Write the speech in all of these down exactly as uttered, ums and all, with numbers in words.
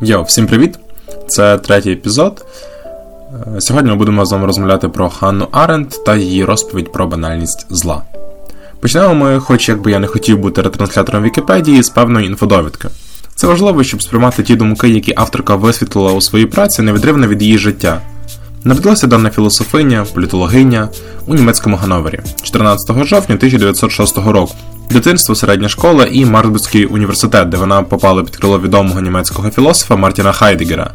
Йо, всім привіт! Це третій епізод. Сьогодні ми будемо з вами розмовляти про Ханну Арендт та її розповідь про банальність зла. Почнемо ми, хоч якби я не хотів бути ретранслятором Вікіпедії, з певної інфодовідки. Це важливо, щоб сприймати ті думки, які авторка висвітлила у своїй праці, невідривно від її життя. Народилася дана філософиня, політологиня у німецькому Ганновері чотирнадцятого жовтня тисяча дев'ятсот шостого року. Дитинство, середня школа і Марбурзький університет, де вона попала під крило відомого німецького філософа Мартіна Хайдегера,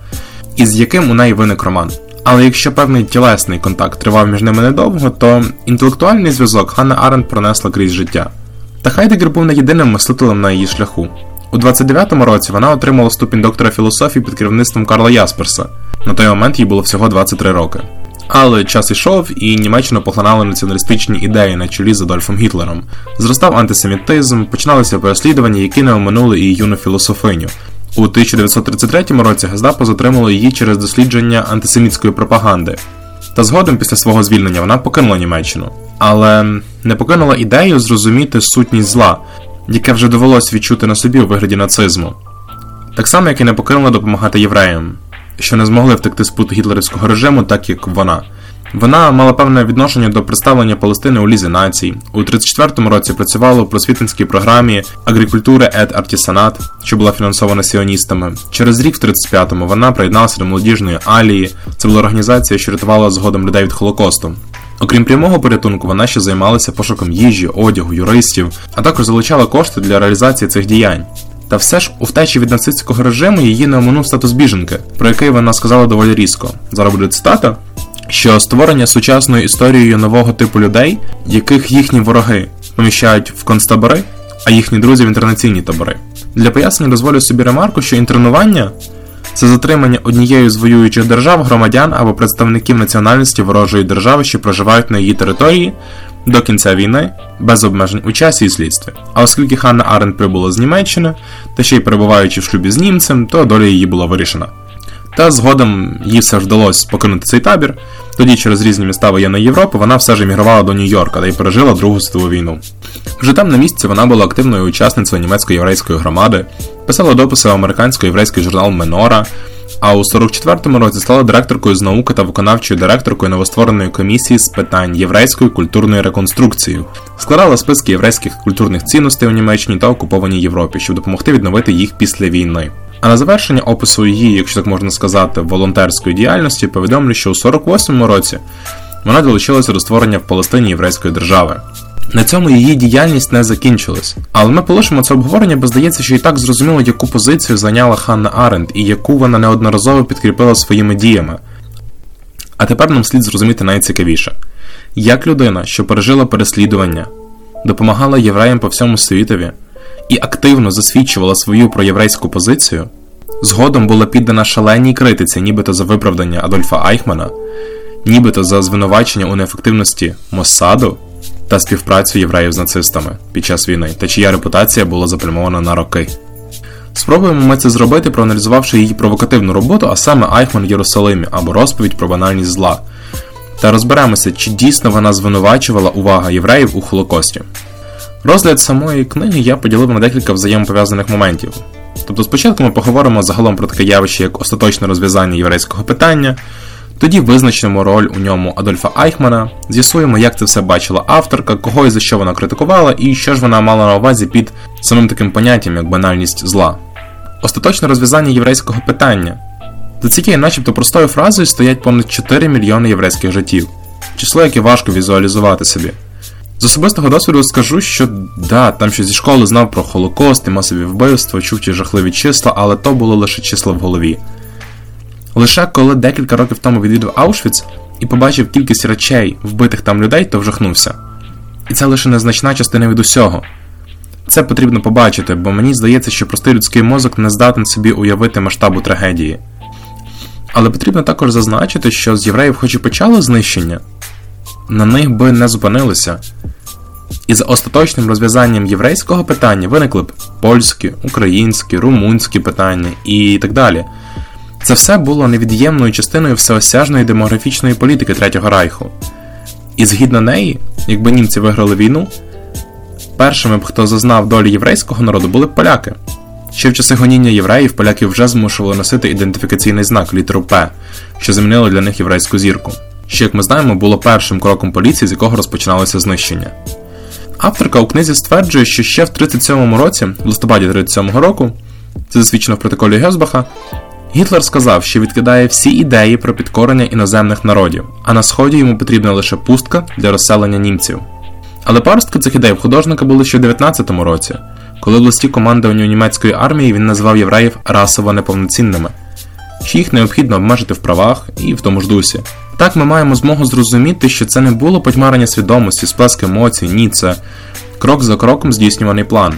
із яким у неї виник роман. Але якщо певний тілесний контакт тривав між ними недовго, то інтелектуальний зв'язок Ханна Арендт пронесла крізь життя. Та Хайдегер був не єдиним мислителем на її шляху. У двадцять дев'ятому році вона отримала ступінь доктора філософії під керівництвом Карла Ясперса. На той момент їй було всього двадцять три роки. Але час ішов, і Німеччину поглинали націоналістичні ідеї на чолі з Адольфом Гітлером. Зростав антисемітизм, починалися переслідування, які не оминули і юну філософиню. У тисяча дев'ятсот тридцять третьому році Гестапо затримало її через дослідження антисемітської пропаганди. Та згодом після свого звільнення вона покинула Німеччину. Але не покинула ідею зрозуміти сутність зла, яке вже довелось відчути на собі у вигляді нацизму. Так само, як і не покинула допомагати євреям, що не змогли втекти з пут гітлерівського режиму, так як вона. Вона мала певне відношення до представлення Палестини у Лізі націй. У тридцять четвертому році працювала у просвітницькій програмі «Агрикультура Ед Артісанат», що була фінансована сіоністами. Через рік в тридцять п'ятому вона приєдналася до молодіжної Алії. Це була організація, що рятувала згодом людей від Холокосту. Окрім прямого порятунку, вона ще займалася пошуком їжі, одягу, юристів, а також залучала кошти для реалізації цих діянь. Та все ж у втечі від нацистського режиму її не оминув статус біженки, про який вона сказала доволі різко. Зараз буде цитата, що створення сучасною історією нового типу людей, яких їхні вороги поміщають в концтабори, а їхні друзі в інтернаційні табори. Для пояснення дозволю собі ремарку, що інтернування – це затримання однією з воюючих держав громадян або представників національності ворожої держави, що проживають на її території, до кінця війни, без обмежень у часі і слідстві. А оскільки Ханна Арендт прибула з Німеччини, та ще й перебуваючи в шлюбі з німцем, то доля її була вирішена. Та згодом їй все ж вдалося покинути цей табір, тоді через різні міста воєнної Європи вона все ж емігрувала до Нью-Йорка, де й пережила Другу світову війну. Вже там на місці вона була активною учасницею німецько-єврейської громади, писала дописи в американсько-єврейський журнал «Менора», а у сорок четвертому році стала директоркою з науки та виконавчою директоркою новоствореної комісії з питань єврейської культурної реконструкції. Складала списки єврейських культурних цінностей у Німеччині та окупованій Європі, щоб допомогти відновити їх після війни. А на завершення опису її, якщо так можна сказати, волонтерської діяльності, повідомлю, що у сорок восьмому році вона долучилася до створення в Палестині єврейської держави. На цьому її діяльність не закінчилась. Але ми полишимо це обговорення, бо здається, що і так зрозуміло, яку позицію зайняла Ханна Арендт і яку вона неодноразово підкріпила своїми діями. А тепер нам слід зрозуміти найцікавіше. Як людина, що пережила переслідування, допомагала євреям по всьому світові і активно засвідчувала свою проєврейську позицію, згодом була піддана шаленій критиці, нібито за виправдання Адольфа Айхмана, нібито за звинувачення у неефективності Мосаду та співпрацю євреїв з нацистами під час війни, та чия репутація була заплямована на роки. Спробуємо ми це зробити, проаналізувавши її провокативну роботу, а саме «Айхман в Єрусалимі» або «Розповідь про банальність зла», та розберемося, чи дійсно вона звинувачувала, увага, євреїв у Холокості. Розгляд самої книги я поділив на декілька взаємопов'язаних моментів. Тобто спочатку ми поговоримо загалом про таке явище, як остаточне розв'язання єврейського питання, тоді визначимо роль у ньому Адольфа Айхмана, з'ясуємо, як це все бачила авторка, кого і за що вона критикувала, і що ж вона мала на увазі під самим таким поняттям, як банальність зла. Остаточне розв'язання єврейського питання. За цією начебто простою фразою стоять понад чотири мільйони єврейських життів, число, яке важко візуалізувати собі. З особистого досвіду скажу, що да, там що зі школи знав про Холокост і масові вбивства, чув ті жахливі числа, але то було лише числа в голові. Лише коли декілька років тому відвідав Аушвіц і побачив кількість речей, вбитих там людей, то вжахнувся. І це лише незначна частина від усього. Це потрібно побачити, бо мені здається, що простий людський мозок не здатен собі уявити масштабу трагедії. Але потрібно також зазначити, що з євреїв хоч і почало знищення, на них би не зупинилися. І за остаточним розв'язанням єврейського питання виникли б польські, українські, румунські питання і так далі. Це все було невід'ємною частиною всеосяжної демографічної політики Третього Райху. І згідно неї, якби німці виграли війну, першими б, хто зазнав долі єврейського народу, були поляки. Ще в часи гоніння євреїв поляків вже змушували носити ідентифікаційний знак, літеру «П», що замінило для них єврейську зірку. Що, як ми знаємо, було першим кроком поліції, з якого розпочиналося знищення. Авторка у книзі стверджує, що ще в тридцять сьомому році, в листопаді тридцять сьомого року, це засвідчено в протоколі Госсбаха, Гітлер сказав, що відкидає всі ідеї про підкорення іноземних народів, а на Сході йому потрібна лише пустка для розселення німців. Але паростки цих ідей в художника були ще в дев'ятнадцятому році, коли в листі командуванню німецької армії він назвав євреїв «расово неповноцінними», що їх необхідно обмежити в правах і в тому ж дусі. Так ми маємо змогу зрозуміти, що це не було потьмарення свідомості, сплеск емоцій, ні, це крок за кроком здійснюваний план.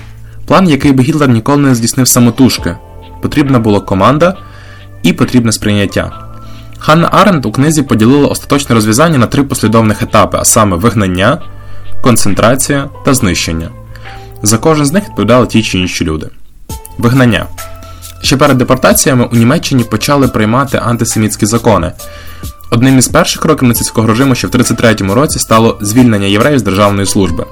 План, який би Гітлер ніколи не здійснив самотужки. Потрібна була команда і потрібне сприйняття. Ханна Арендт у книзі поділила остаточне розв'язання на три послідовних етапи, а саме вигнання, концентрація та знищення. За кожен з них відповідали ті чи інші люди. Вигнання. Ще перед депортаціями у Німеччині почали приймати антисемітські закони. Одним із перших кроків нацистського режиму ще в тридцять третьому році стало звільнення євреїв з державної служби.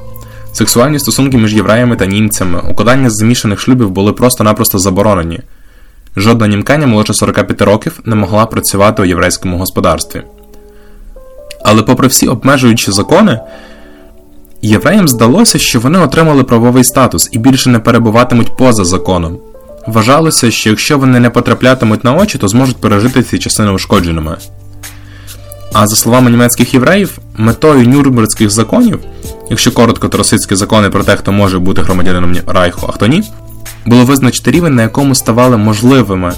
Сексуальні стосунки між євреями та німцями, укладання змішаних шлюбів були просто-напросто заборонені. Жодна німкеня молодше сорок п'ять років не могла працювати у єврейському господарстві. Але попри всі обмежуючі закони, євреям здалося, що вони отримали правовий статус і більше не перебуватимуть поза законом. Вважалося, що якщо вони не потраплятимуть на очі, то зможуть пережити ці часи неушкодженими. А за словами німецьких євреїв, метою нюрнберзьких законів, якщо коротко, то російські закони про те, хто може бути громадянином Райху, а хто ні, було визначити рівень, на якому ставали можливими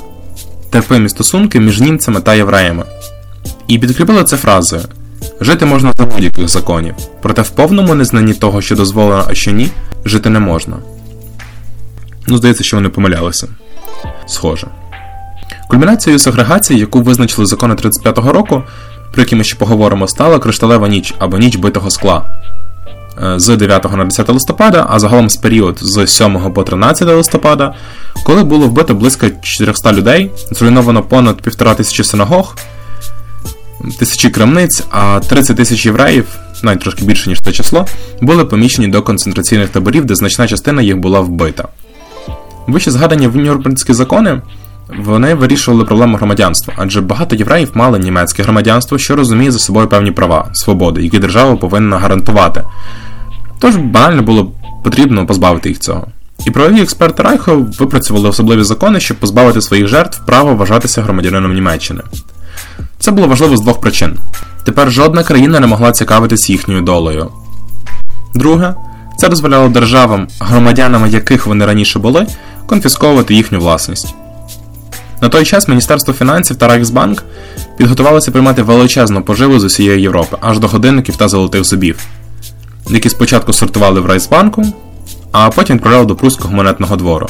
терпимі стосунки між німцями та євреями. І підкріпили це фразою «Жити можна за будь-яких законів, проте в повному незнанні того, що дозволено, а що ні, жити не можна». Ну, здається, що вони помилялися. Схоже. Кульмінацією сегрегації, яку визначили закони тридцять п'ятого року, про які ми ще поговоримо, стала Кришталева ніч або Ніч битого скла. З дев'ятого на десяте листопада, а загалом з період з сьомого по тринадцяте листопада, коли було вбито близько чотириста людей, зруйновано понад півтора тисячі синагог, тисячі крамниць, а тридцять тисяч євреїв, навіть трошки більше, ніж це число, були поміщені до концентраційних таборів, де значна частина їх була вбита. Вище згадані нюрнберзькі закони, вони вирішували проблему громадянства, адже багато євреїв мали німецьке громадянство, що розуміє за собою певні права, свободи, які держава повинна гарантувати. Тож банально було потрібно позбавити їх цього. І правові експерти Райху випрацювали особливі закони, щоб позбавити своїх жертв права вважатися громадянином Німеччини. Це було важливо з двох причин. Тепер жодна країна не могла цікавитись їхньою долею. Друге, це дозволяло державам, громадянами яких вони раніше були, конфісковувати їхню власність. На той час Міністерство фінансів та Райсбанк підготувалися приймати величезну поживу з усієї Європи, аж до годинників та золотих зубів, які спочатку сортували в Райсбанку, а потім відправляли до Прусського монетного двору.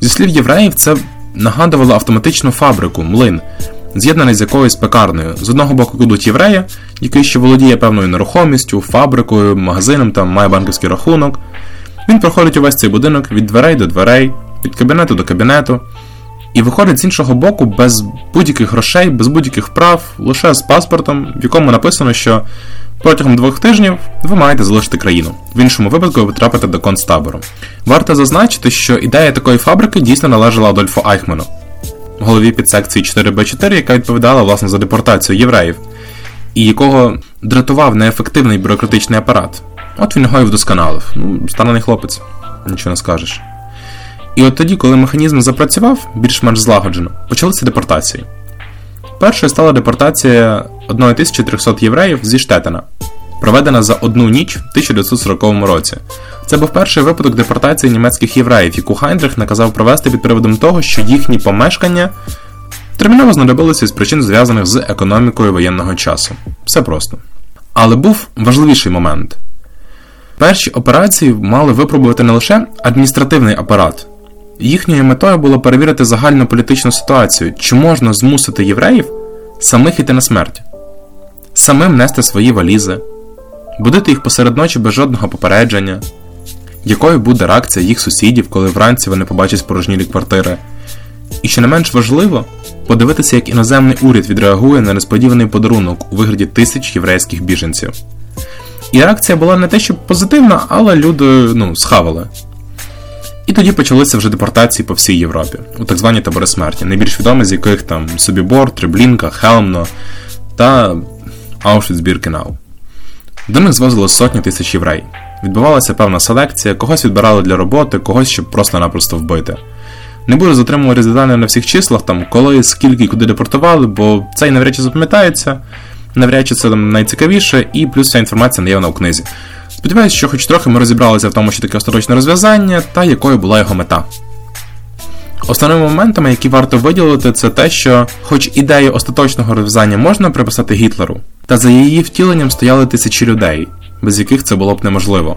Зі слів євреїв, це нагадувало автоматичну фабрику, млин, з'єднаний з якоюсь пекарнею. З одного боку кладуть єврея, який ще володіє певною нерухомістю, фабрикою, магазином, там має банківський рахунок. Він проходить увесь цей будинок від дверей до дверей, від кабінету до кабінету, і виходить з іншого боку без будь-яких грошей, без будь-яких прав, лише з паспортом, в якому написано, що протягом двох тижнів ви маєте залишити країну. В іншому випадку ви потрапите до концтабору. Варто зазначити, що ідея такої фабрики дійсно належала Адольфу Айхману, голові підсекції чотири бе чотири, яка відповідала, власне, за депортацію євреїв, і якого дратував неефективний бюрократичний апарат. От він його і вдосконалив. Ну, старанний хлопець, нічого не скажеш. І от тоді, коли механізм запрацював, більш-менш злагоджено, почалися депортації. Першою стала депортація тисячі трьохсот євреїв зі Штетена, проведена за одну ніч в тисяча дев'ятсот сороковому році. Це був перший випадок депортації німецьких євреїв, яку Хайнріх наказав провести під приводом того, що їхні помешкання терміново знадобилися з причин, зв'язаних з економікою воєнного часу. Все просто. Але був важливіший момент. Перші операції мали випробувати не лише адміністративний апарат. Їхньою метою було перевірити загальну політичну ситуацію, чи можна змусити євреїв самих іти на смерть, самим нести свої валізи, будити їх посеред ночі без жодного попередження, якою буде реакція їх сусідів, коли вранці вони побачать спорожнілі квартири. І що не менш важливо, подивитися, як іноземний уряд відреагує на несподіваний подарунок у вигляді тисяч єврейських біженців. І реакція була не те, що позитивна, але люди, ну, схавали. І тоді почалися вже депортації по всій Європі, у так звані табори смерті, найбільш відомі з яких там Собібор, Треблінка, Хелмно та Аушвіц-Біркенау. До них звозили сотні тисяч євреїв. Відбувалася певна селекція, когось відбирали для роботи, когось, щоб просто-напросто вбити. Не буду затримуватися детально на всіх числах, там, коли, скільки і куди депортували, бо це й навряд чи запам'ятається, навряд чи це там, найцікавіше, і плюс ця інформація не є вона у книзі. Сподіваюсь, що хоч трохи ми розібралися в тому, що таке остаточне розв'язання, та якою була його мета. Основними моментами, які варто виділити, це те, що хоч ідею остаточного розв'язання можна приписати Гітлеру, та за її втіленням стояли тисячі людей, без яких це було б неможливо.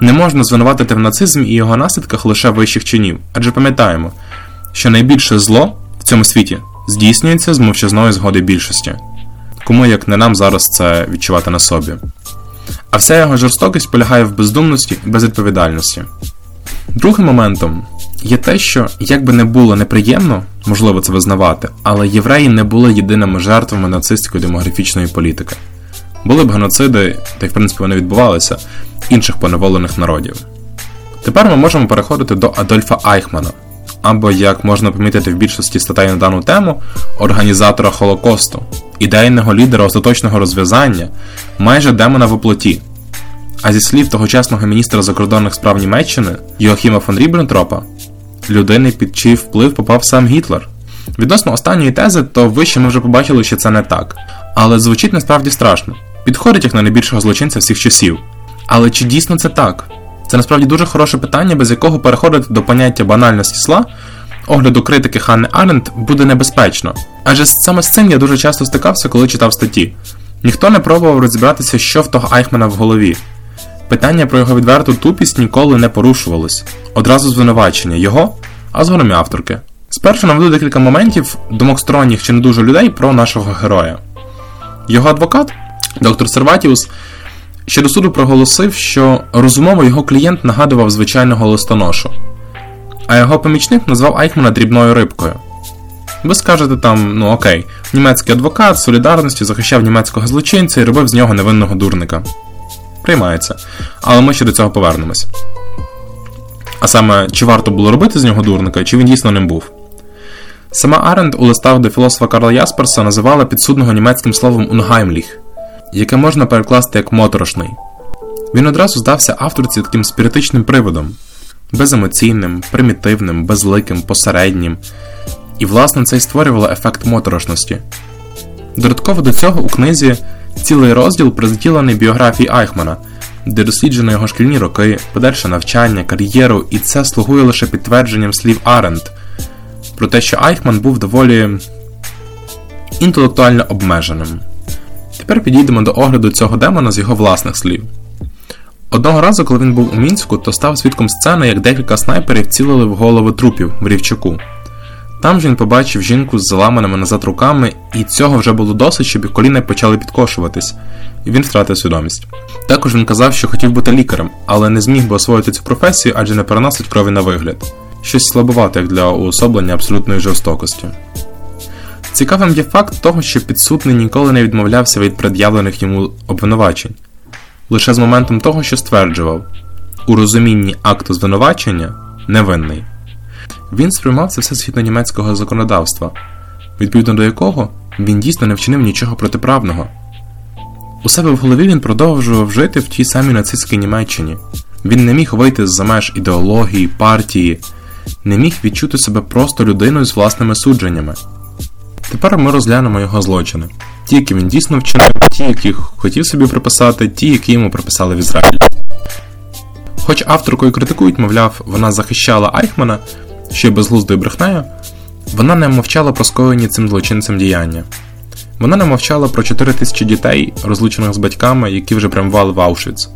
Не можна звинуватити в нацизм і його наслідках лише вищих чинів, адже пам'ятаємо, що найбільше зло в цьому світі здійснюється з мовчазної згоди більшості. Кому, як не нам, зараз це відчувати на собі. А вся його жорстокість полягає в бездумності і безвідповідальності. Другим моментом є те, що, як би не було неприємно, можливо це визнавати, але євреї не були єдиними жертвами нацистської демографічної політики. Були б геноциди, та й в принципі вони відбувалися, інших поневолених народів. Тепер ми можемо переходити до Адольфа Айхмана, або, як можна помітити в більшості статей на дану тему, організатора Холокосту, ідейного лідера остаточного розв'язання, майже демона во плоті. А зі слів тогочасного міністра закордонних справ Німеччини Йохіма фон Ріббентропа, людини, під чий вплив попав сам Гітлер. Відносно останньої тези, то вище ми вже побачили, що це не так. Але звучить насправді страшно. Підходить як на найбільшого злочинця всіх часів. Але чи дійсно це так? Це насправді дуже хороше питання, без якого переходити до поняття банальності зла, огляду критики Ханни Арендт буде небезпечно. Адже саме з цим я дуже часто стикався, коли читав статті. Ніхто не пробував розібратися, що в того Айхмана в голові. Питання про його відверту тупість ніколи не порушувалось. Одразу звинувачення його, а згодом і авторки. Спершу наведу декілька моментів думок сторонніх чи не дуже людей про нашого героя. Його адвокат, доктор Серватіус, ще до суду проголосив, що розумово його клієнт нагадував звичайного листоношу, а його помічник назвав Айхмана дрібною рибкою. Ви скажете там, ну окей, німецький адвокат з солідарності захищав німецького злочинця і робив з нього невинного дурника. Приймається, але ми ще до цього повернемось. А саме, чи варто було робити з нього дурника, чи він дійсно ним був? Сама Арендт у листах до філософа Карла Ясперса називала підсудного німецьким словом «unheimlich», яке можна перекласти як «моторошний». Він одразу здався авторці таким спіритичним приводом, беземоційним, примітивним, безликим, посереднім, і власне це й створювало ефект моторошності. Додатково до цього у книзі цілий розділ приділений біографії Айхмана, де досліджено його шкільні роки, подальше навчання, кар'єру, і це слугує лише підтвердженням слів Арендт про те, що Айхман був доволі інтелектуально обмеженим. Тепер підійдемо до огляду цього демона з його власних слів. Одного разу, коли він був у Мінську, то став свідком сцени, як декілька снайперів цілили в голови трупів в Рівчаку. Там же він побачив жінку з заламаними назад руками, і цього вже було досить, щоб коліна почали підкошуватись, і він втратив свідомість. Також він казав, що хотів бути лікарем, але не зміг би освоїти цю професію, адже не переносить крові на вигляд. Щось слабовате, як для уособлення абсолютної жорстокості. Цікавим є факт того, що підсудний ніколи не відмовлявся від пред'явлених йому обвинувачень. Лише з моментом того, що стверджував, у розумінні акту звинувачення невинний. Він сприймав це все згідно німецького законодавства, відповідно до якого він дійсно не вчинив нічого протиправного. У себе в голові він продовжував жити в тій самій нацистській Німеччині. Він не міг вийти з-за меж ідеології, партії, не міг відчути себе просто людиною з власними судженнями. Тепер ми розглянемо його злочини. Ті, які він дійсно вчинив, ті, які хотів собі приписати, ті, які йому приписали в Ізраїлі. Хоч авторкою критикують, мовляв, вона захищала Айхмана, що й безглуздою брехнею, вона не мовчала про скоєні цим злочинцем діяння. Вона не мовчала про чотири тисячі дітей, розлучених з батьками, які вже прямували в Аушвіц.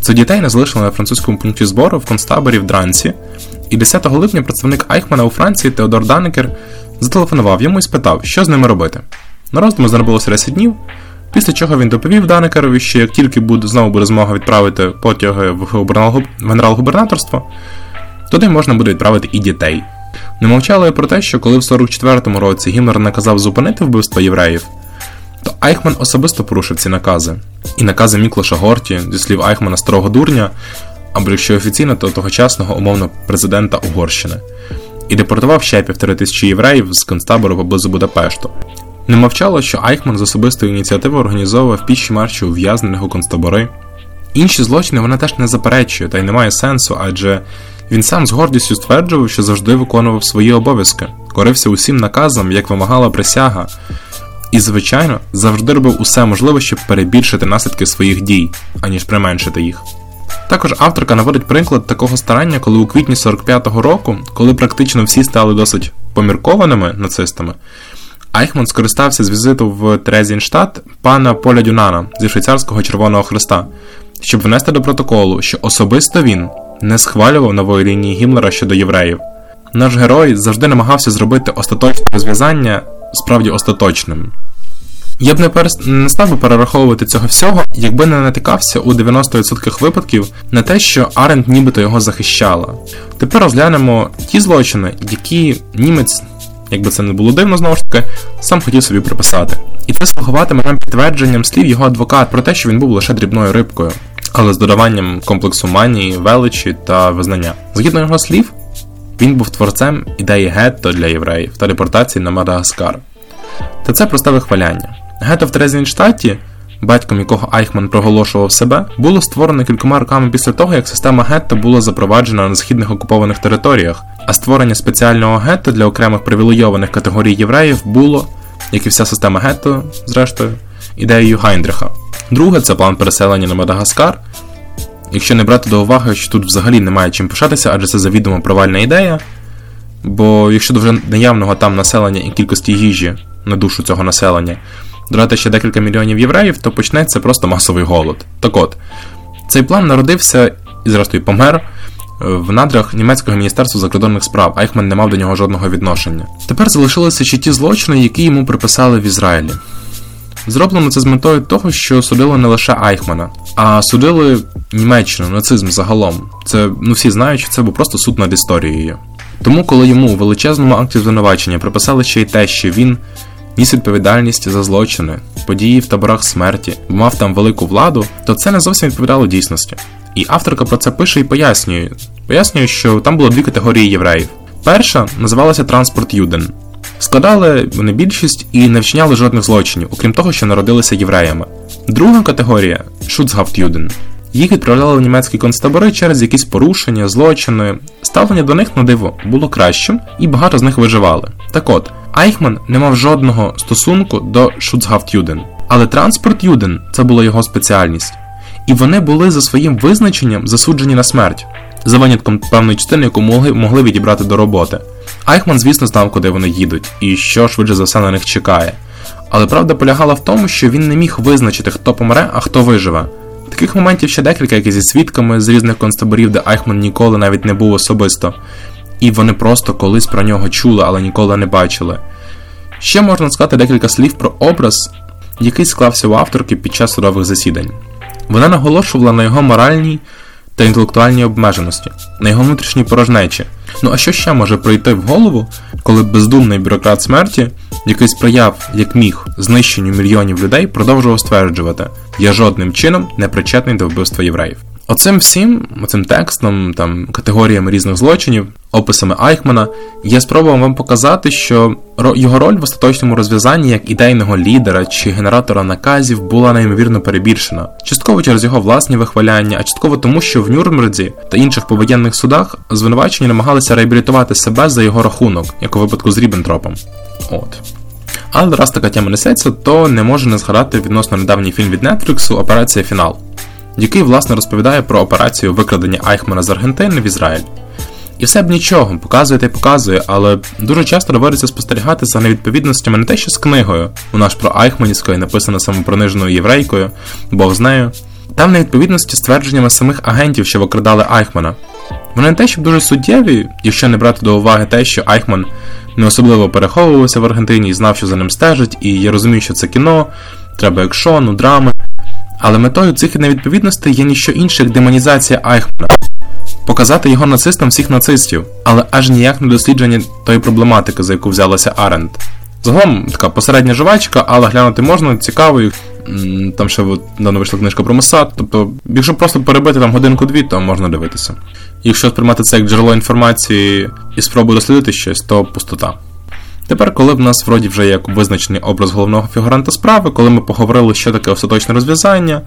Це дітей не залишили на французькому пункті збору в концтаборі в Дранці, і десятого липня представник Айхмана у Франції Теодор Данекер зателефонував йому і спитав, що з ними робити. На роздуму знадобилося десять днів, після чого він доповів Данекерові, що як тільки буде, знову буде змога відправити потяги в генерал-губернаторство, туди можна буде відправити і дітей. Не мовчало й про те, що коли в сорок четвертому році Гіммлер наказав зупинити вбивство євреїв, то Айхман особисто порушив ці накази. І накази Міклоша Горті, зі слів Айхмана старого дурня, або якщо офіційно, то тогочасного умовно президента Угорщини, і депортував ще півтори тисячі євреїв з концтабору поблизу Будапешту. Не мовчало, що Айхман з особистої ініціативи організовував піші марші ув'язнених у концтабори. Інші злочини вона теж не заперечує, та й не має сенсу, адже він сам з гордістю стверджував, що завжди виконував свої обов'язки, корився усім наказам, як вимагала присяга, і, звичайно, завжди робив усе можливе, щоб перебільшити наслідки своїх дій, аніж применшити їх. Також авторка наводить приклад такого старання, коли у квітні сорок п'ятого року, коли практично всі стали досить поміркованими нацистами, Айхман скористався з візиту в Терезінштадт пана Поля Дюнана зі Швейцарського Червоного Хреста, щоб внести до протоколу, що особисто він не схвалював нової лінії Гіммлера щодо євреїв. Наш герой завжди намагався зробити остаточне розв'язання справді остаточним. Я б не, перест... не став би перераховувати цього всього, якби не натикався у дев'яносто відсотків випадків на те, що Арендт нібито його захищала. Тепер розглянемо ті злочини, які німець, якби це не було дивно знову ж таки, сам хотів собі приписати. І це слугуватиме нам підтвердженням слів його адвокат про те, що він був лише дрібною рибкою, але з додаванням комплексу манії, величі та визнання. Згідно його слів, він був творцем ідеї гетто для євреїв та депортації на Мадагаскар. Та це просте вихваляння. Гетто в Терезінштадті, батьком якого Айхман проголошував себе, було створено кількома роками після того, як система гетто була запроваджена на східних окупованих територіях, а створення спеціального гетто для окремих привілейованих категорій євреїв було, як і вся система гетто, зрештою, ідеєю Гайндриха. Друге – це план переселення на Мадагаскар. Якщо не брати до уваги, що тут взагалі немає чим пишатися, адже це завідомо провальна ідея, бо якщо до вже наявного там населення і кількості їжі на душу цього населення додати ще декілька мільйонів євреїв, то почнеться просто масовий голод. Так от, цей план народився і зрештою помер в надрах німецького міністерства закордонних справ. Айхман не мав до нього жодного відношення. Тепер залишилися ще ті злочини, які йому приписали в Ізраїлі. Зроблено це з метою того, що судили не лише Айхмана, а судили Німеччину, нацизм загалом. Це, ну всі знають, що це був просто суд над історією. Тому, коли йому у величезному акті звинувачення приписали ще й те, що він ніс відповідальність за злочини, події в таборах смерті, мав там велику владу, то це не зовсім відповідало дійсності. І авторка про це пише і пояснює. Пояснює, що там було дві категорії євреїв. Перша називалася «Транспорт Юден». Складали вони більшість і не вчиняли жодних злочинів, окрім того, що народилися євреями. Друга категорія – «Шуцгафт'юден». Їх відправляли в німецькі концтабори через якісь порушення, злочини. Ставлення до них, на диво, було кращим, і багато з них виживали. Так от, Айхман не мав жодного стосунку до «Шуцгафт'юден». Але «Транспорт Юден» – це була його спеціальність. І вони були за своїм визначенням засуджені на смерть, за винятком певної частини, яку могли, могли відібрати до роботи. Айхман, звісно, знав, куди вони їдуть, і що швидше за все на них чекає. Але правда полягала в тому, що він не міг визначити, хто помре, а хто виживе. Таких моментів ще декілька, які зі свідками з різних концтаборів, де Айхман ніколи навіть не був особисто. І вони просто колись про нього чули, але ніколи не бачили. Ще можна сказати декілька слів про образ, який склався у авторки під час судових засідань. Вона наголошувала на його моральній та інтелектуальній обмеженості, на його внутрішній порожнечі. Ну а що ще може прийти в голову, коли бездумний бюрократ смерті, який сприяв, як міг, знищенню мільйонів людей, продовжував стверджувати: «Я жодним чином не причетний до вбивства євреїв». Оцим всім, оцим текстом, там, категоріями різних злочинів, описами Айхмана, я спробував вам показати, що його роль в остаточному розв'язанні як ідейного лідера чи генератора наказів була неймовірно перебільшена. Частково через його власні вихваляння, а частково тому, що в Нюрнберзі та інших повоєнних судах звинувачені намагалися реабілітувати себе за його рахунок, як у випадку з Ріббентропом. От. Але раз така тема несеться, то не можу не згадати відносно недавній фільм від Нетфліксу «Операція Фінал», який, власне, розповідає про операцію викрадення Айхмана з Аргентини в Ізраїль. І все б нічого, показує та й показує, але дуже часто доводиться спостерігати за невідповідностями не те, що з книгою, у нас про Айхманівської написано самопрониженою єврейкою, Бог з нею, там невідповідності з твердженнями самих агентів, що викрадали Айхмана. Вони не те, щоб дуже суттєві, якщо не брати до уваги те, що Айхман не особливо переховувався в Аргентині і знав, що за ним стежить, і я розумію, що це кіно, треба екшону, драми. Але метою цих невідповідностей є ніщо інше, як демонізація Айхмана. Показати його нацистам всіх нацистів, але аж ніяк не дослідження тої проблематики, за яку взялася Арендт. Загалом така посередня жвачка, але глянути можна, цікавою. Там ще давно вийшла книжка про Мосад. Тобто, якщо просто перебити там годинку-дві, то можна дивитися. Якщо сприймати це як джерело інформації і спробу дослідити щось, то пустота. Тепер, коли в нас вроді вже є визначений образ головного фігуранта справи, коли ми поговорили, що таке остаточне розв'язання,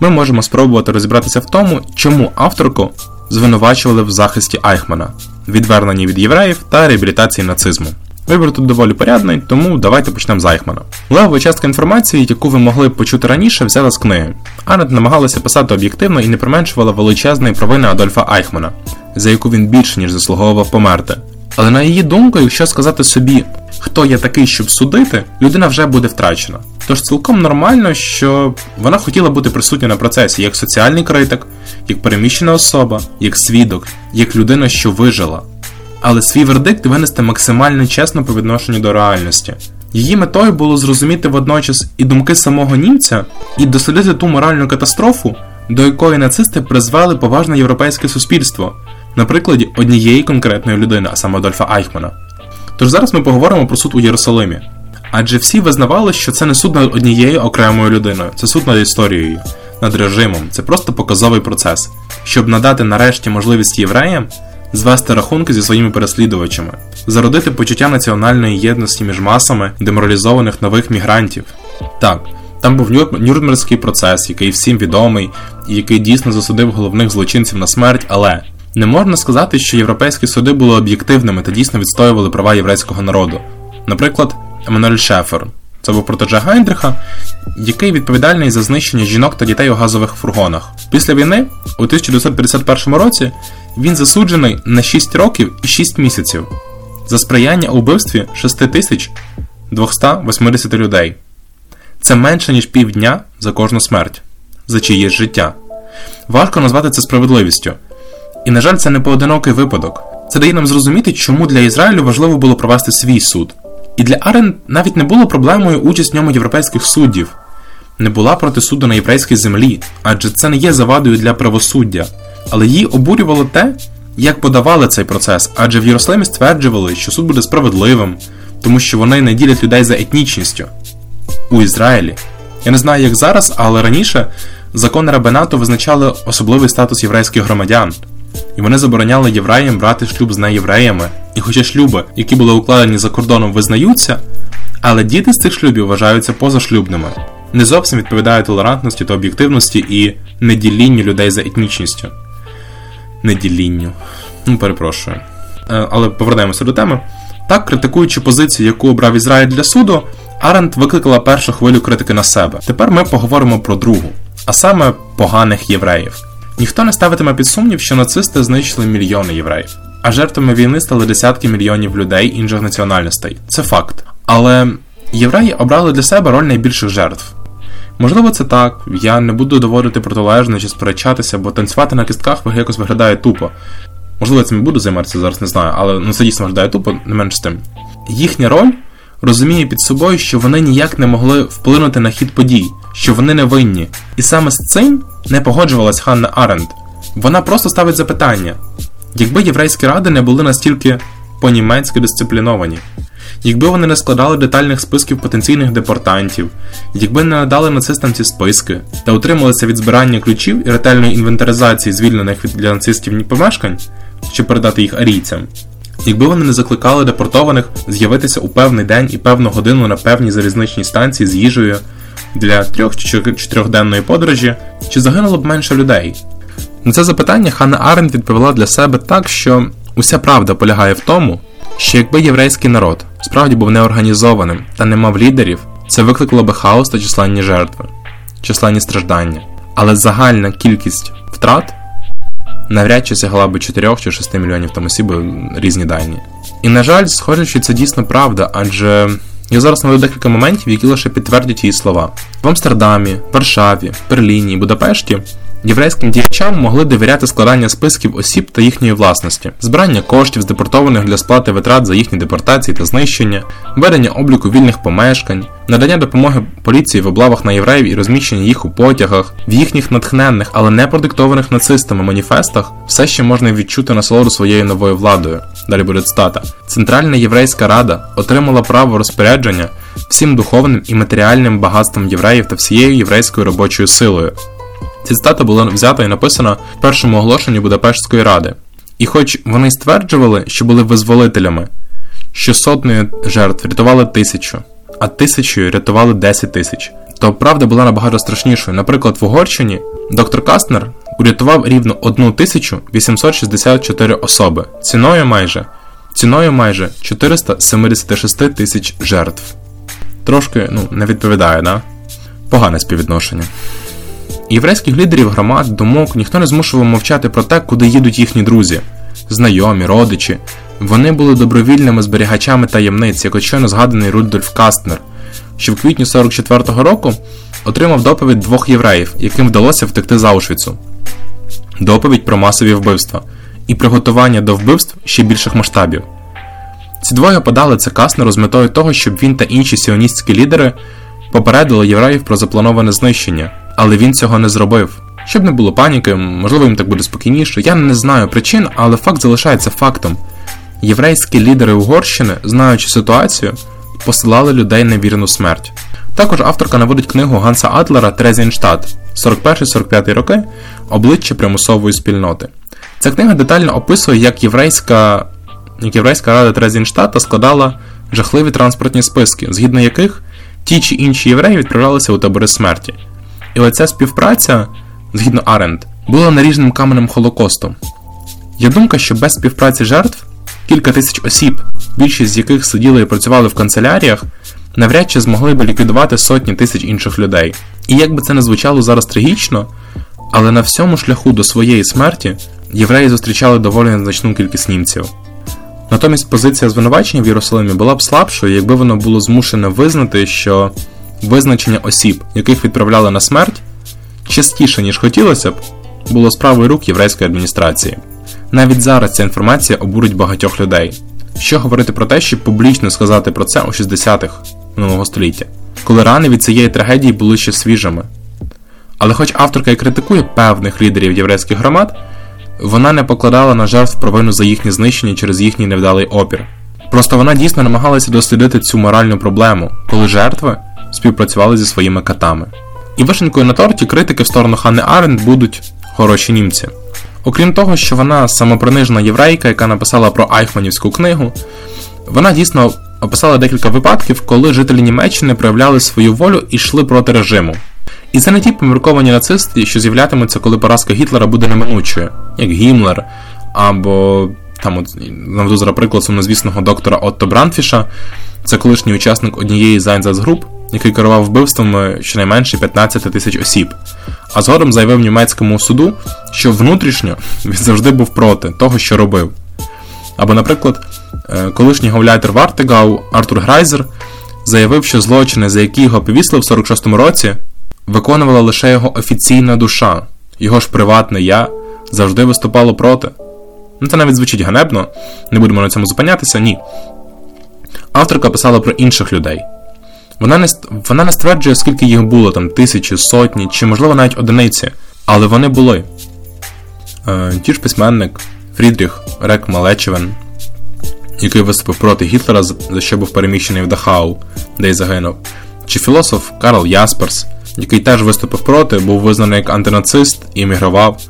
ми можемо спробувати розібратися в тому, чому авторку звинувачували в захисті Айхмана, відверненні від євреїв та реабілітації нацизму. Вибір тут доволі порядний, тому давайте почнемо з Айхмана. Левова частка інформації, яку ви могли почути раніше, взята з книги. Арендт намагалася писати об'єктивно і не применшувала величезної провини Адольфа Айхмана, за яку він більше, ніж заслуговував померти. Але на її думку, якщо сказати собі, хто я такий, щоб судити, людина вже буде втрачена. Тож цілком нормально, що вона хотіла бути присутня на процесі як соціальний критик, як переміщена особа, як свідок, як людина, що вижила. Але свій вердикт винести максимально чесно по відношенню до реальності. Її метою було зрозуміти водночас і думки самого німця, і дослідити ту моральну катастрофу, до якої нацисти призвели поважне європейське суспільство, на прикладі однієї конкретної людини, а саме Адольфа Айхмана. Тож зараз ми поговоримо про суд у Єрусалимі. Адже всі визнавали, що це не суд над однією окремою людиною, це суд над історією, над режимом, це просто показовий процес, щоб надати нарешті можливість євреям звести рахунки зі своїми переслідувачами, зародити почуття національної єдності між масами деморалізованих нових мігрантів. Так, там був Нюрнберзький процес, який всім відомий, і який дійсно засудив головних злочинців на смерть, але не можна сказати, що європейські суди були об'єктивними та дійсно відстоювали права єврейського народу. Наприклад, Еммануель Шефер. Це був протеже Гайнриха, який відповідальний за знищення жінок та дітей у газових фургонах. Після війни, у тисяча дев'ятсот п'ятдесят першому році, він засуджений на шість років і шість місяців за сприяння у вбивстві шість тисяч двісті вісімдесят людей. Це менше, ніж півдня за кожну смерть, за чиєсь життя. Важко назвати це справедливістю. І, на жаль, це не поодинокий випадок. Це дає нам зрозуміти, чому для Ізраїлю важливо було провести свій суд. І для Арендт навіть не було проблемою участь в ньому європейських суддів. Не була проти суду на єврейській землі, адже це не є завадою для правосуддя. Але її обурювало те, як подавали цей процес, адже в Єрусалимі стверджували, що суд буде справедливим, тому що вони не ділять людей за етнічністю. У Ізраїлі. Я не знаю, як зараз, але раніше закони рабинату визначали особливий статус єврейських громадян. І вони забороняли євреям брати шлюб з неєвреями. І хоча шлюби, які були укладені за кордоном, визнаються, але діти з цих шлюбів вважаються позашлюбними. Не зовсім відповідає толерантності та об'єктивності і неділінню людей за етнічністю. Неділінню. Ну, перепрошую. Але повернемося до теми. Так, критикуючи позицію, яку обрав Ізраїль для суду, Арендт викликала першу хвилю критики на себе. Тепер ми поговоримо про другу, а саме поганих євреїв. Ніхто не ставитиме під сумнів, що нацисти знищили мільйони євреїв, а жертвами війни стали десятки мільйонів людей інших національностей. Це факт. Але євреї обрали для себе роль найбільших жертв. Можливо, це так, я не буду доводити протилежне чи сперечатися, бо танцювати на кістках якось виглядає тупо. Можливо, цим і буду займатися, зараз не знаю, але ну, це дійсно виглядає тупо, не менш з тим. Їхня роль розуміє під собою, що вони ніяк не могли вплинути на хід подій, що вони не винні. І саме з цим не погоджувалась Ханна Арендт. Вона просто ставить запитання. Якби єврейські ради не були настільки по-німецьки дисципліновані, якби вони не складали детальних списків потенційних депортантів, якби не надали нацистам ці списки та утрималися від збирання ключів і ретельної інвентаризації звільнених для нацистів помешкань, щоб передати їх арійцям, якби вони не закликали депортованих з'явитися у певний день і певну годину на певній залізничній станції з їжею для трьох чи чотирьохденної подорожі, чи загинуло б менше людей? На це запитання Ханна Арендт відповіла для себе так, що уся правда полягає в тому, що якби єврейський народ справді був неорганізованим та не мав лідерів, це викликало би хаос та численні жертви, численні страждання. Але загальна кількість втрат навряд чи сягала би чотирьох чи шести мільйонів, там усі би різні дані. І, на жаль, схоже, що це дійсно правда, адже я зараз наведу декілька моментів, які лише підтвердять її слова. В Амстердамі, Варшаві, Берліні і Будапешті Єврейським діячам могли довіряти складання списків осіб та їхньої власності, збирання коштів з депортованих для сплати витрат за їхні депортації та знищення, ведення обліку вільних помешкань, надання допомоги поліції в облавах на євреїв і розміщення їх у потягах, в їхніх натхненних, але не продиктованих нацистами маніфестах все ще можна відчути насолоду своєю новою владою. Далі буде цитата. Центральна єврейська рада отримала право розпорядження всім духовним і матеріальним багатством євреїв та всією єврейською робочою силою. Ця цитата була взята і написана в першому оголошенні Будапештської ради. І хоч вони стверджували, що були визволителями, що сотнею жертв рятували тисячу, а тисячою рятували десять тисяч, то правда була набагато страшнішою. Наприклад, в Угорщині доктор Кастнер урятував рівно одну тисячу вісімсот шістдесят чотири особи, ціною майже, ціною майже чотириста сімдесят шість тисяч жертв. Трошки, ну, не відповідає, да? Погане співвідношення. Єврейських лідерів громад, думок ніхто не змушував мовчати про те, куди їдуть їхні друзі, знайомі, родичі. Вони були добровільними зберігачами таємниць, як от щойно згаданий Рудольф Кастнер, що в квітні сорок четвертого року отримав доповідь двох євреїв, яким вдалося втекти з Аушвіцу. Доповідь про масові вбивства і приготування до вбивств ще більших масштабів. Ці двоє подали це Кастнеру з метою того, щоб він та інші сіоністські лідери попередили євреїв про заплановане знищення. Але він цього не зробив. Щоб не було паніки, можливо їм так буде спокійніше, я не знаю причин, але факт залишається фактом. Єврейські лідери Угорщини, знаючи ситуацію, посилали людей на вірну смерть. Також авторка наводить книгу Ганса Адлера «Терезінштадт» сорок перший сорок п'ятий роки «Обличчя примусової спільноти». Ця книга детально описує, як єврейська, як єврейська рада Терезінштадта складала жахливі транспортні списки, згідно яких ті чи інші євреї відправлялися у табори смерті. І оця співпраця, згідно Арендт, була наріжним каменем Холокосту. Є думка, що без співпраці жертв кілька тисяч осіб, більшість з яких сиділи і працювали в канцеляріях, навряд чи змогли б ліквідувати сотні тисяч інших людей. І як би це не звучало зараз трагічно, але на всьому шляху до своєї смерті євреї зустрічали доволі незначну кількість німців. Натомість позиція звинувачення в Єрусалимі була б слабшою, якби воно було змушене визнати, що визначення осіб, яких відправляли на смерть, частіше, ніж хотілося б, було справою рук єврейської адміністрації. Навіть зараз ця інформація обурить багатьох людей. Що говорити про те, щоб публічно сказати про це у шістдесятих минулого століття, коли рани від цієї трагедії були ще свіжими. Але хоч авторка і критикує певних лідерів єврейських громад, вона не покладала на жертв провину за їхнє знищення через їхній невдалий опір. Просто вона дійсно намагалася дослідити цю моральну проблему, коли жертви співпрацювали зі своїми катами. І вишенькою на торті критики в сторону Ханни Арендт будуть хороші німці. Окрім того, що вона самопринижена єврейка, яка написала про Айхманівську книгу, вона дійсно описала декілька випадків, коли жителі Німеччини проявляли свою волю і йшли проти режиму. І це не ті помірковані нацисти, що з'являтимуться, коли поразка Гітлера буде неминучою, як Гіммлер, або, там, от, наведу зараз приклад сумнозвісного доктора Отто Брандфіша, це колишній учасник однієї з Айнзацгруп, який керував вбивствами щонайменше п'ятнадцять тисяч осіб, а згодом заявив німецькому суду, що внутрішньо він завжди був проти того, що робив. Або, наприклад, колишній гауляйтер Вартегау Артур Грайзер заявив, що злочини, за які його повісили в сорок шостому році, виконувала лише його офіційна душа, його ж приватне «я» завжди виступало проти. Ну це навіть звучить ганебно, не будемо на цьому зупинятися, ні. Авторка писала про інших людей. Вона не, вона не стверджує, скільки їх було, там, тисячі, сотні, чи, можливо, навіть одиниці, але вони були. Е, ті ж письменник Фрідріх Рек Малечевен, який виступив проти Гітлера, за що був переміщений в Дахау, де й загинув, чи філософ Карл Ясперс, який теж виступив проти, був визнаний як антинацист і емігрував,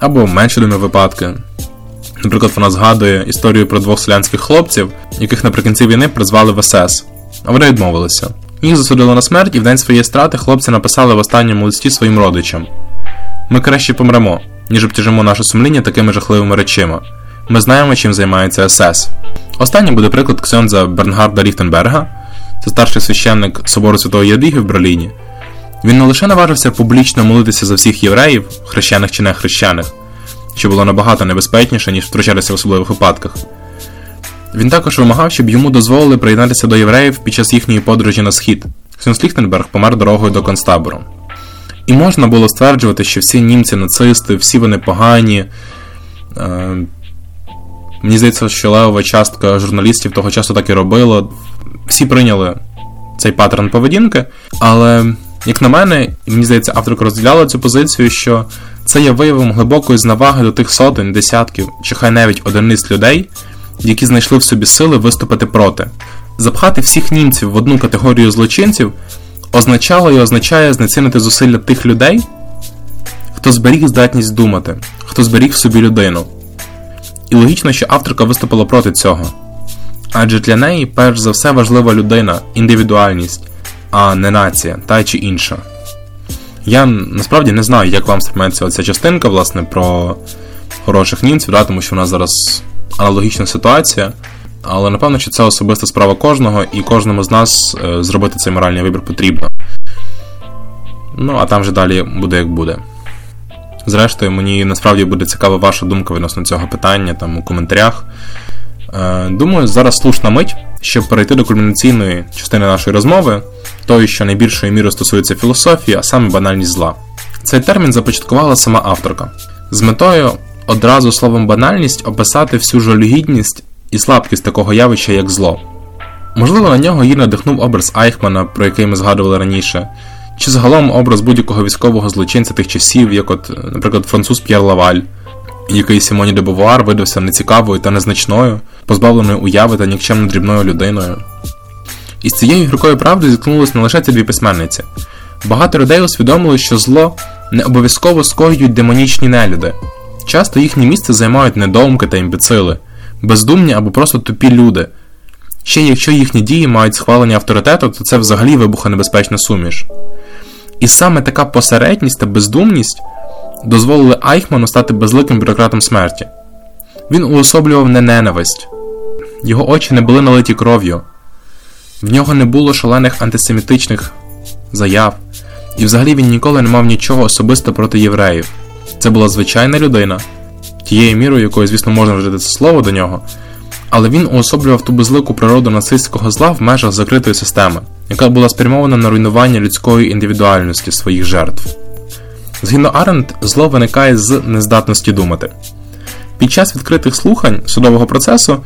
або менш відомі випадки. Наприклад, вона згадує історію про двох селянських хлопців, яких наприкінці війни призвали в ес ес, а вони відмовилися. Їх засудили на смерть, і в день своєї страти хлопці написали в останньому листі своїм родичам. «Ми краще помремо, ніж обтяжимо наше сумління такими жахливими речима. Ми знаємо, чим займається ес ес». Останнім буде приклад ксьондза Бернгарда Ліхтенберга, це старший священник собору Святої Ядвіги в Берліні. Він не лише наважився публічно молитися за всіх євреїв, хрещених чи не хрещених, що було набагато небезпечніше, ніж втручатися в особливих випадках. Він також вимагав, щоб йому дозволили приєднатися до євреїв під час їхньої подорожі на схід. Ксьондз Ліхтенберг помер дорогою до концтабору. І можна було стверджувати, що всі німці нацисти, всі вони погані. Мені здається, що левова частка журналістів того часу так і робила. Всі прийняли цей паттерн поведінки, але, як на мене, мені здається, авторка розділяла цю позицію, що це є виявом глибокої зневаги до тих сотень, десятків, чи хай навіть одиниць людей, які знайшли в собі сили виступити проти. Запхати всіх німців в одну категорію злочинців означало і означає знецінити зусилля тих людей, хто зберіг здатність думати, хто зберіг в собі людину. І логічно, що авторка виступила проти цього. Адже для неї, перш за все, важлива людина, індивідуальність, а не нація, та чи інша. Я насправді не знаю, як вам сприйметься оця частинка, власне, про хороших німців, да, тому що в нас зараз аналогічна ситуація. Але, напевно, що це особиста справа кожного, і кожному з нас зробити цей моральний вибір потрібно. Ну, а там вже далі буде, як буде. Зрештою, мені насправді буде цікава ваша думка відносно цього питання, там, у коментарях. Думаю, зараз слушна мить, щоб перейти до кульмінаційної частини нашої розмови, тої, що найбільшою мірою стосується філософії, а саме банальність зла. Цей термін започаткувала сама авторка. З метою одразу словом банальність описати всю жалюгідність і слабкість такого явища, як зло. Можливо, на нього її надихнув образ Айхмана, про який ми згадували раніше, чи загалом образ будь-якого військового злочинця тих часів, як от, наприклад, француз П'єр Лаваль, який Сімоні де Бовуар видався нецікавою та незначною, позбавленою уяви та нікчемно дрібною людиною. І з цією гіркою правди зіткнулись не лише ці дві письменниці. Багато людей усвідомили, що зло не обов'язково скоюють демонічні нелюди. Часто їхнє місце займають недоумки та імбецили, бездумні або просто тупі люди. Ще якщо їхні дії мають схвалення авторитету, то це взагалі вибухонебезпечна суміш. І саме така посередність та бездумність дозволили Айхману стати безликим бюрократом смерті. Він уособлював не ненависть. Його очі не були налиті кров'ю. В нього не було шалених антисемітичних заяв. І взагалі він ніколи не мав нічого особисто проти євреїв. Це була звичайна людина, тією мірою, якою, звісно, можна вжити це слово до нього, але він уособлював ту безлику природу нацистського зла в межах закритої системи, яка була спрямована на руйнування людської індивідуальності своїх жертв. Згідно Арендт, зло виникає з нездатності думати. Під час відкритих слухань судового процесу,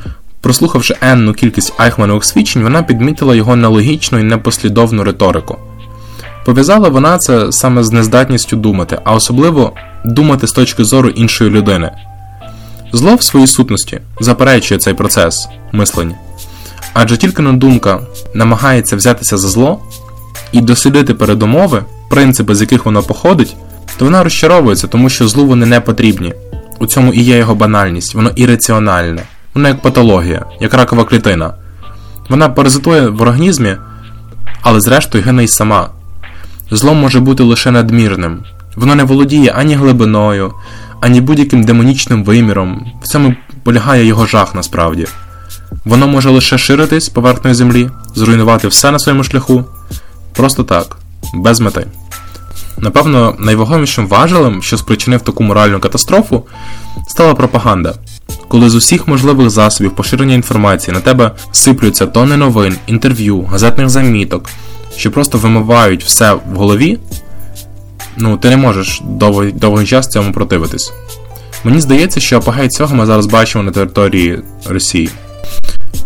прослухавши енну кількість Айхманових свідчень, вона підмітила його нелогічну і непослідовну риторику. Пов'язала вона це саме з нездатністю думати, а особливо думати з точки зору іншої людини. Зло в своїй сутності заперечує цей процес мислення. Адже тільки на думка намагається взятися за зло і дослідити передумови, принципи, з яких воно походить, то вона розчаровується, тому що злу вони не потрібні. У цьому і є його банальність, воно ірраціональне. Воно як патологія, як ракова клітина. Вона паразитує в організмі, але зрештою гине й сама. Зло може бути лише надмірним. Воно не володіє ані глибиною, ані будь-яким демонічним виміром. В цьому полягає його жах насправді. Воно може лише ширитись поверхнею землі, зруйнувати все на своєму шляху. Просто так, без мети. Напевно, найвагомішим важелем, що спричинив таку моральну катастрофу, стала пропаганда. Коли з усіх можливих засобів поширення інформації на тебе сиплюються тони новин, інтерв'ю, газетних заміток, що просто вимивають все в голові, ну, ти не можеш довгий, довгий час цьому противитись. Мені здається, що апогей цього ми зараз бачимо на території Росії.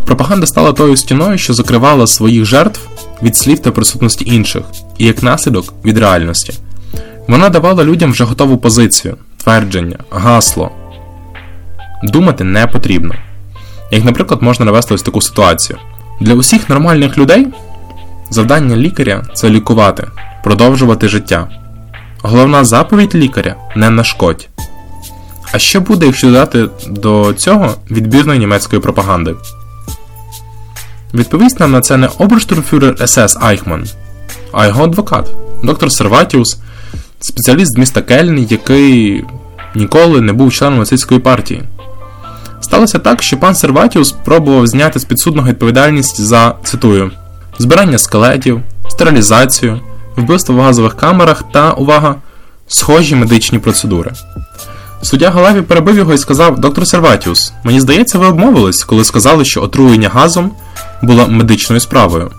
Пропаганда стала тою стіною, що закривала своїх жертв від слів та присутності інших, і як наслідок – від реальності. Вона давала людям вже готову позицію, твердження, гасло. Думати не потрібно. Як, наприклад, можна навести ось таку ситуацію. Для усіх нормальних людей завдання лікаря – це лікувати, продовжувати життя. Головна заповідь лікаря – не нашкодь. А що буде, якщо додати до цього відбірної німецької пропаганди? Відповість нам на це не оберштурмфюрер ес ес Айхман, а його адвокат, доктор Серватіус, спеціаліст з міста Кельн, який ніколи не був членом нацистської партії. Сталося так, що пан Серватіус пробував зняти з підсудного відповідальність за, цитую, збирання скелетів, стерилізацію, вбивство в газових камерах та, увага, схожі медичні процедури. Суддя Галаві перебив його і сказав: «Доктор Серватіус, мені здається, ви обмовились, коли сказали, що отруєння газом було медичною справою».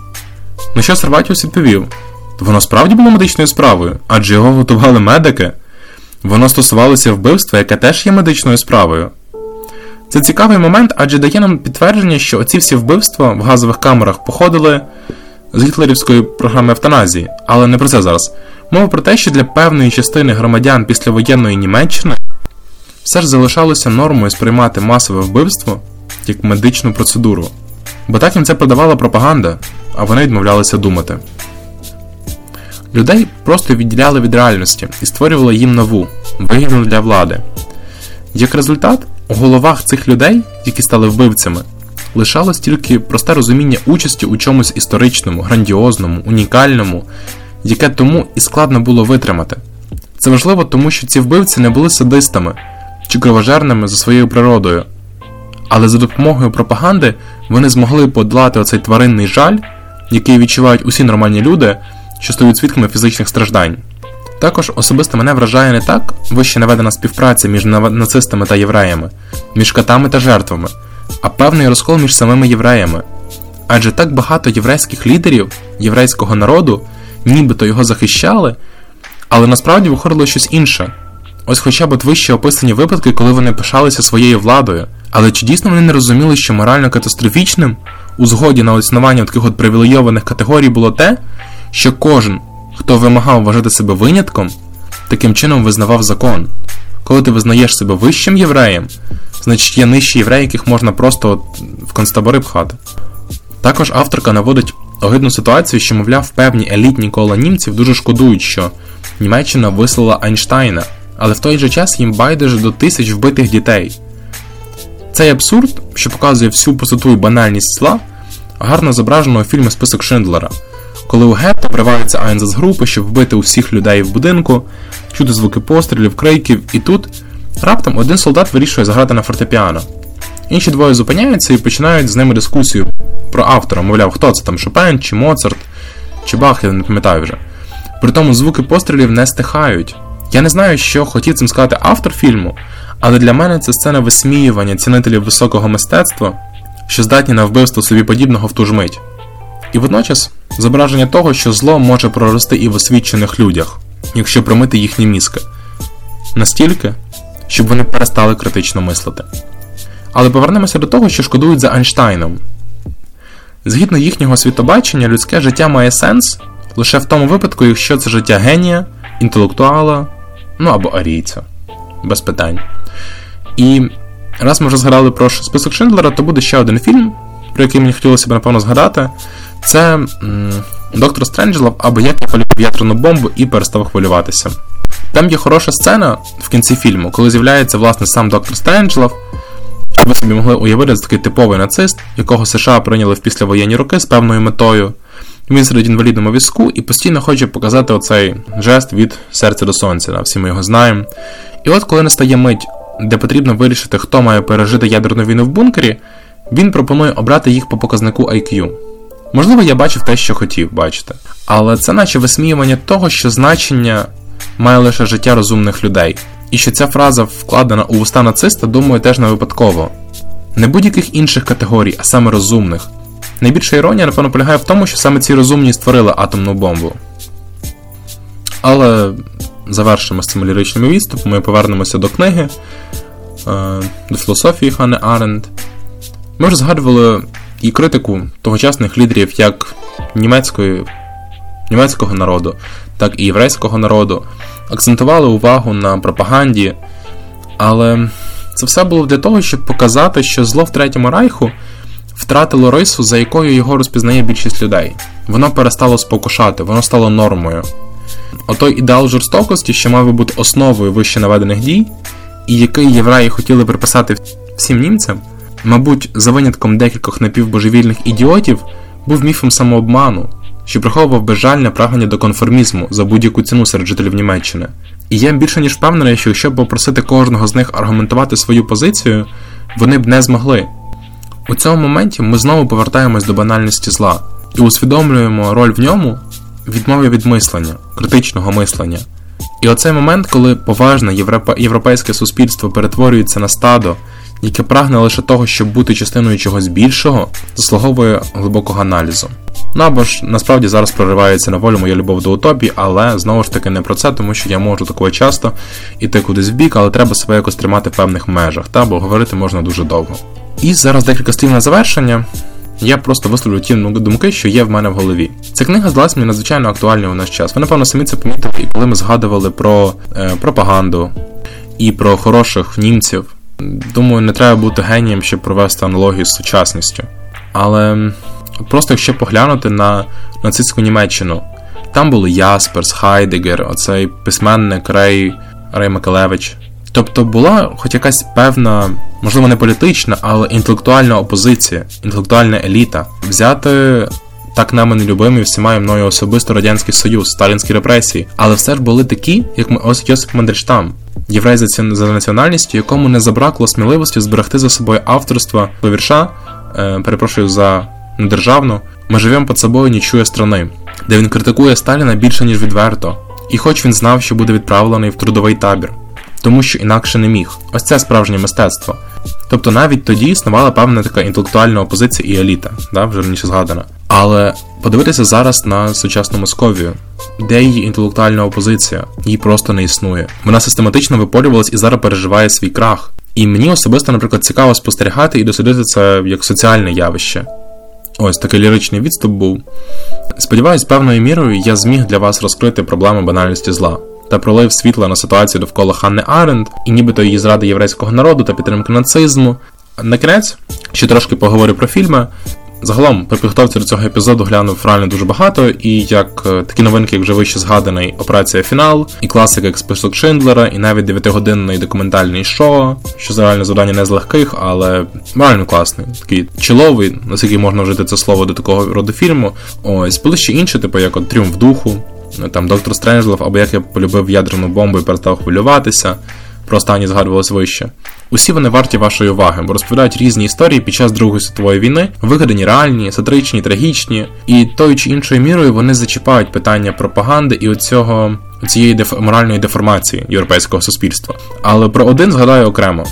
На що Серватіус відповів: Воно справді було медичною справою, адже його готували медики. Воно стосувалося вбивства, яке теж є медичною справою. Це цікавий момент, адже дає нам підтвердження, що оці всі вбивства в газових камерах походили з гітлерівської програми евтаназії. Але не про це зараз. Мова про те, що для певної частини громадян післявоєнної Німеччини все ж залишалося нормою сприймати масове вбивство як медичну процедуру. Бо так їм це продавала пропаганда, а вони відмовлялися думати. Людей просто відділяли від реальності і створювали їм нову, вигідну для влади. Як результат, у головах цих людей, які стали вбивцями, лишалось тільки просте розуміння участі у чомусь історичному, грандіозному, унікальному, яке тому і складно було витримати. Це важливо, тому що ці вбивці не були садистами чи кровожерними за своєю природою. Але за допомогою пропаганди вони змогли подолати оцей тваринний жаль, який відчувають усі нормальні люди, що стають свідками фізичних страждань. Також особисто мене вражає не так вище наведена співпраця між нацистами та євреями, між катами та жертвами, а певний розкол між самими євреями. Адже так багато єврейських лідерів, єврейського народу, нібито його захищали, але насправді виходило щось інше. Ось хоча б от вище описані випадки, коли вони пишалися своєю владою, але чи дійсно вони не розуміли, що морально катастрофічним у згоді на існування таких от привілейованих категорій було те, що кожен, хто вимагав вважати себе винятком, таким чином визнавав закон. Коли ти визнаєш себе вищим євреєм, значить є нижчі євреї, яких можна просто от в концтабори пхати. Також авторка наводить огидну ситуацію, що, мовляв, певні елітні кола німців дуже шкодують, що Німеччина вислала Ейнштейна, але в той же час їм байдуже до тисяч вбитих дітей. Цей абсурд, що показує всю пустоту і банальність зла, гарно зображено у фільмі «Список Шиндлера», коли у гетто вриваються Айнзацгрупи, щоб вбити усіх людей в будинку, чути звуки пострілів, криків, і тут раптом один солдат вирішує заграти на фортепіано. Інші двоє зупиняються і починають з ними дискусію про автора, мовляв, хто це там, Шопен, чи Моцарт, чи Бах, я не пам'ятаю вже. При тому звуки пострілів не стихають. Я не знаю, що хотів цим сказати автор фільму, але для мене це сцена висміювання цінителів високого мистецтва, що здатні на вбивство собі подібного в ту ж мить. І водночас зображення того, що зло може прорости і в освічених людях, якщо промити їхні мізки. Настільки, щоб вони перестали критично мислити. Але повернемося до того, що шкодують за Ейнштейном. Згідно їхнього світобачення, людське життя має сенс лише в тому випадку, якщо це життя генія, інтелектуала, ну або арійця. Без питань. І раз ми вже згадали про «Список Шиндлера», то буде ще один фільм, про який мені хотілося б, напевно, згадати. Це «Доктор Стренджелов», або «Як я полюбив ядерну бомбу і перестав хвилюватися». Там є хороша сцена в кінці фільму, коли з'являється, власне, сам доктор Стренджелов. Що ви собі могли уявити, це такий типовий нацист, якого США прийняли в післявоєнні роки з певною метою. Він серед інвалідному візку і постійно хоче показати оцей жест від серця до сонця. Всі ми його знаємо. І от коли настає мить, де потрібно вирішити, хто має пережити ядерну війну в бункері, він пропонує обрати їх по показнику ай к'ю. Можливо, я бачив те, що хотів бачити. Але це наче висміювання того, що значення має лише життя розумних людей. І що ця фраза вкладена у вуста нациста, думаю, теж не випадково. Не будь-яких інших категорій, а саме розумних. Найбільша іронія, напевно, полягає в тому, що саме ці розумні створили атомну бомбу. Але завершимо з цими ліричними відступами, ми повернемося до книги, до філософії Ханни Арендт. Ми вже згадували і критику тогочасних лідерів як німецької, німецького народу, так і єврейського народу, акцентували увагу на пропаганді, але це все було для того, щоб показати, що зло в Третьому Райху втратило рису, за якою його розпізнає більшість людей. Воно перестало спокушати, воно стало нормою. Отой ідеал жорстокості, що мав би бути основою вище наведених дій, і який євреї хотіли приписати всім німцям, мабуть, за винятком декількох напівбожевільних ідіотів, був міфом самообману, що приховував безжальне прагнення до конформізму за будь-яку ціну серед жителів Німеччини. І я більше ніж впевнений, що якщо б попросити кожного з них аргументувати свою позицію, вони б не змогли. У цьому моменті ми знову повертаємось до банальності зла і усвідомлюємо роль в ньому відмови від мислення, критичного мислення. І оцей момент, коли поважне європейське суспільство перетворюється на стадо, яке прагне лише того, щоб бути частиною чогось більшого, заслуговує глибокого аналізу. Ну або ж насправді зараз проривається на волю моя любов до утопії, але знову ж таки не про це, тому що я можу такого часто іти кудись в бік, але треба себе якось тримати в певних межах, та, бо говорити можна дуже довго. І зараз декілька слів на завершення. Я просто висловлю ті думки, що є в мене в голові. Ця книга здалась мені надзвичайно актуальною у наш час. Ви, напевно, самі це помітили, і коли ми згадували про е, пропаганду і про хороших німців. Думаю, не треба бути генієм, щоб провести аналогію з сучасністю. Але просто якщо поглянути на нацистську Німеччину, там були Ясперс, Хайдегер, оцей письменник Рей, Рей Микелевич. Тобто була хоч якась певна, можливо не політична, але інтелектуальна опозиція, інтелектуальна еліта. Взяти так нами нелюбимий всіма і мною особисто Радянський Союз, сталінські репресії. Але все ж були такі, як ось Йосип Мандельштам, єврей за національністю, якому не забракло сміливості зберегти за собою авторство до вірша, е, перепрошую за недержавну, «Ми живемо під собою, не чує страни», де він критикує Сталіна більше, ніж відверто. І хоч він знав, що буде відправлений в трудовий табір. Тому що інакше не міг. Ось це справжнє мистецтво. Тобто навіть тоді існувала певна така інтелектуальна опозиція і еліта, да, вже раніше згадана. Але подивитися зараз на сучасну Московію. Де її інтелектуальна опозиція? Її просто не існує. Вона систематично виполювалась і зараз переживає свій крах. І мені особисто, наприклад, цікаво спостерігати і дослідити це як соціальне явище. Ось такий ліричний відступ був. Сподіваюсь, певною мірою я зміг для вас розкрити проблеми банальності зла. Та пролив світла на ситуацію довкола Ханни Арендт, і нібито її зради єврейського народу та підтримки нацизму. На кінець, ще трошки поговорю про фільми. Загалом, при підготовці до цього епізоду глянув реально дуже багато, і як такі новинки, як вже вище згаданий «Операція Фінал», і класика як «Список Шиндлера», і навіть дев'ятигодинний документальний шоу, що за реальне завдання не з легких, але реально класний, такий чиловий, наскільки можна вжити це слово до такого роду фільму. Ось, були ще інші, типу як от «Тріумф духу», там «Доктор Стренджелов», або «Як я полюбив ядерну бомбу і перестав хвилюватися», про останні згадувалось вище. Усі вони варті вашої уваги, бо розповідають різні історії під час Другої світової війни, вигадані реальні, сатиричні, трагічні, і тою чи іншою мірою вони зачіпають питання пропаганди і оцього, оцієї деф... моральної деформації європейського суспільства. Але про один згадаю окремо.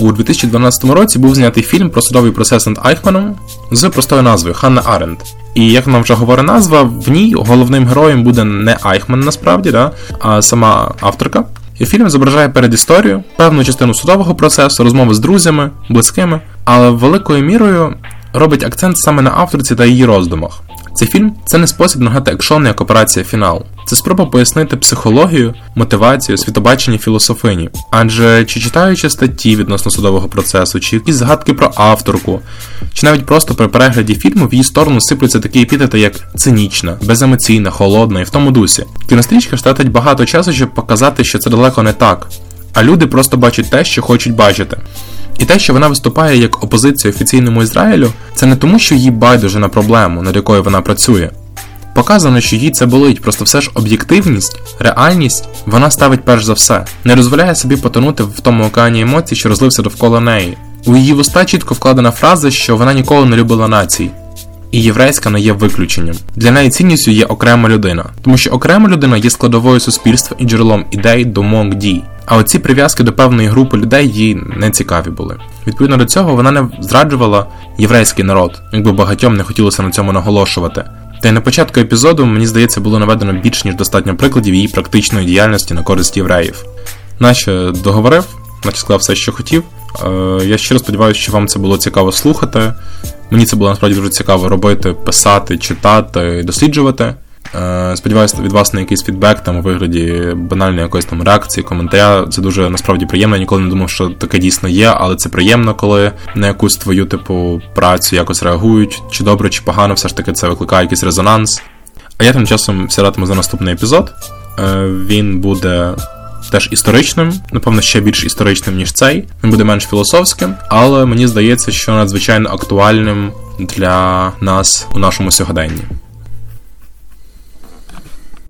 У дві тисячі дванадцятому році був знятий фільм про судовий процес над Айхманом з простою назвою «Ханна Арендт». І, як нам вже говорить назва, в ній головним героєм буде не Айхман насправді, да, а сама авторка. І фільм зображає передісторію, певну частину судового процесу, розмови з друзями, близькими, але великою мірою робить акцент саме на авторці та її роздумах. Цей фільм – це не спосіб нагадати екшон як «Операція Фінал». Це спроба пояснити психологію, мотивацію, світобачення філософині. Адже чи читаючи статті відносно судового процесу, чи якісь згадки про авторку, чи навіть просто при перегляді фільму в її сторону сиплються такі епітети як «цинічна», «беземоційна», «холодна» і в тому дусі. Кінострічка втратить багато часу, щоб показати, що це далеко не так. А люди просто бачать те, що хочуть бачити. І те, що вона виступає як опозиція офіційному Ізраїлю, це не тому, що їй байдуже на проблему, над якою вона працює. Показано, що їй це болить, просто все ж об'єктивність, реальність, вона ставить перш за все. Не дозволяє собі потонути в тому океані емоцій, що розлився довкола неї. У її вуста чітко вкладена фраза, що вона ніколи не любила націй. І єврейська не є виключенням. Для неї цінністю є окрема людина. Тому що окрема людина є складовою суспільства і джерелом ідей, думок, дій. А оці прив'язки до певної групи людей їй не цікаві були. Відповідно до цього, вона не зраджувала єврейський народ, якби багатьом не хотілося на цьому наголошувати. Та й на початку епізоду, мені здається, було наведено більш ніж достатньо прикладів її практичної діяльності на користь євреїв. Наче договорив, наче сказав все, що хотів. Е, я щиро сподіваюся, що вам це було цікаво слухати. Мені це було насправді дуже цікаво робити, писати, читати, досліджувати. Сподіваюся від вас на якийсь фідбек там у вигляді банальної якоїсь там реакції, коментаря. Це дуже насправді приємно. Я ніколи не думав, що таке дійсно є, але це приємно, коли на якусь твою типу працю якось реагують, чи добре, чи погано, все ж таки це викликає якийсь резонанс. А я тим часом сіратиму за наступний епізод. Він буде теж історичним, напевно, ще більш історичним, ніж цей. Він буде менш філософським, але мені здається, що надзвичайно актуальним для нас у нашому сьогоденні.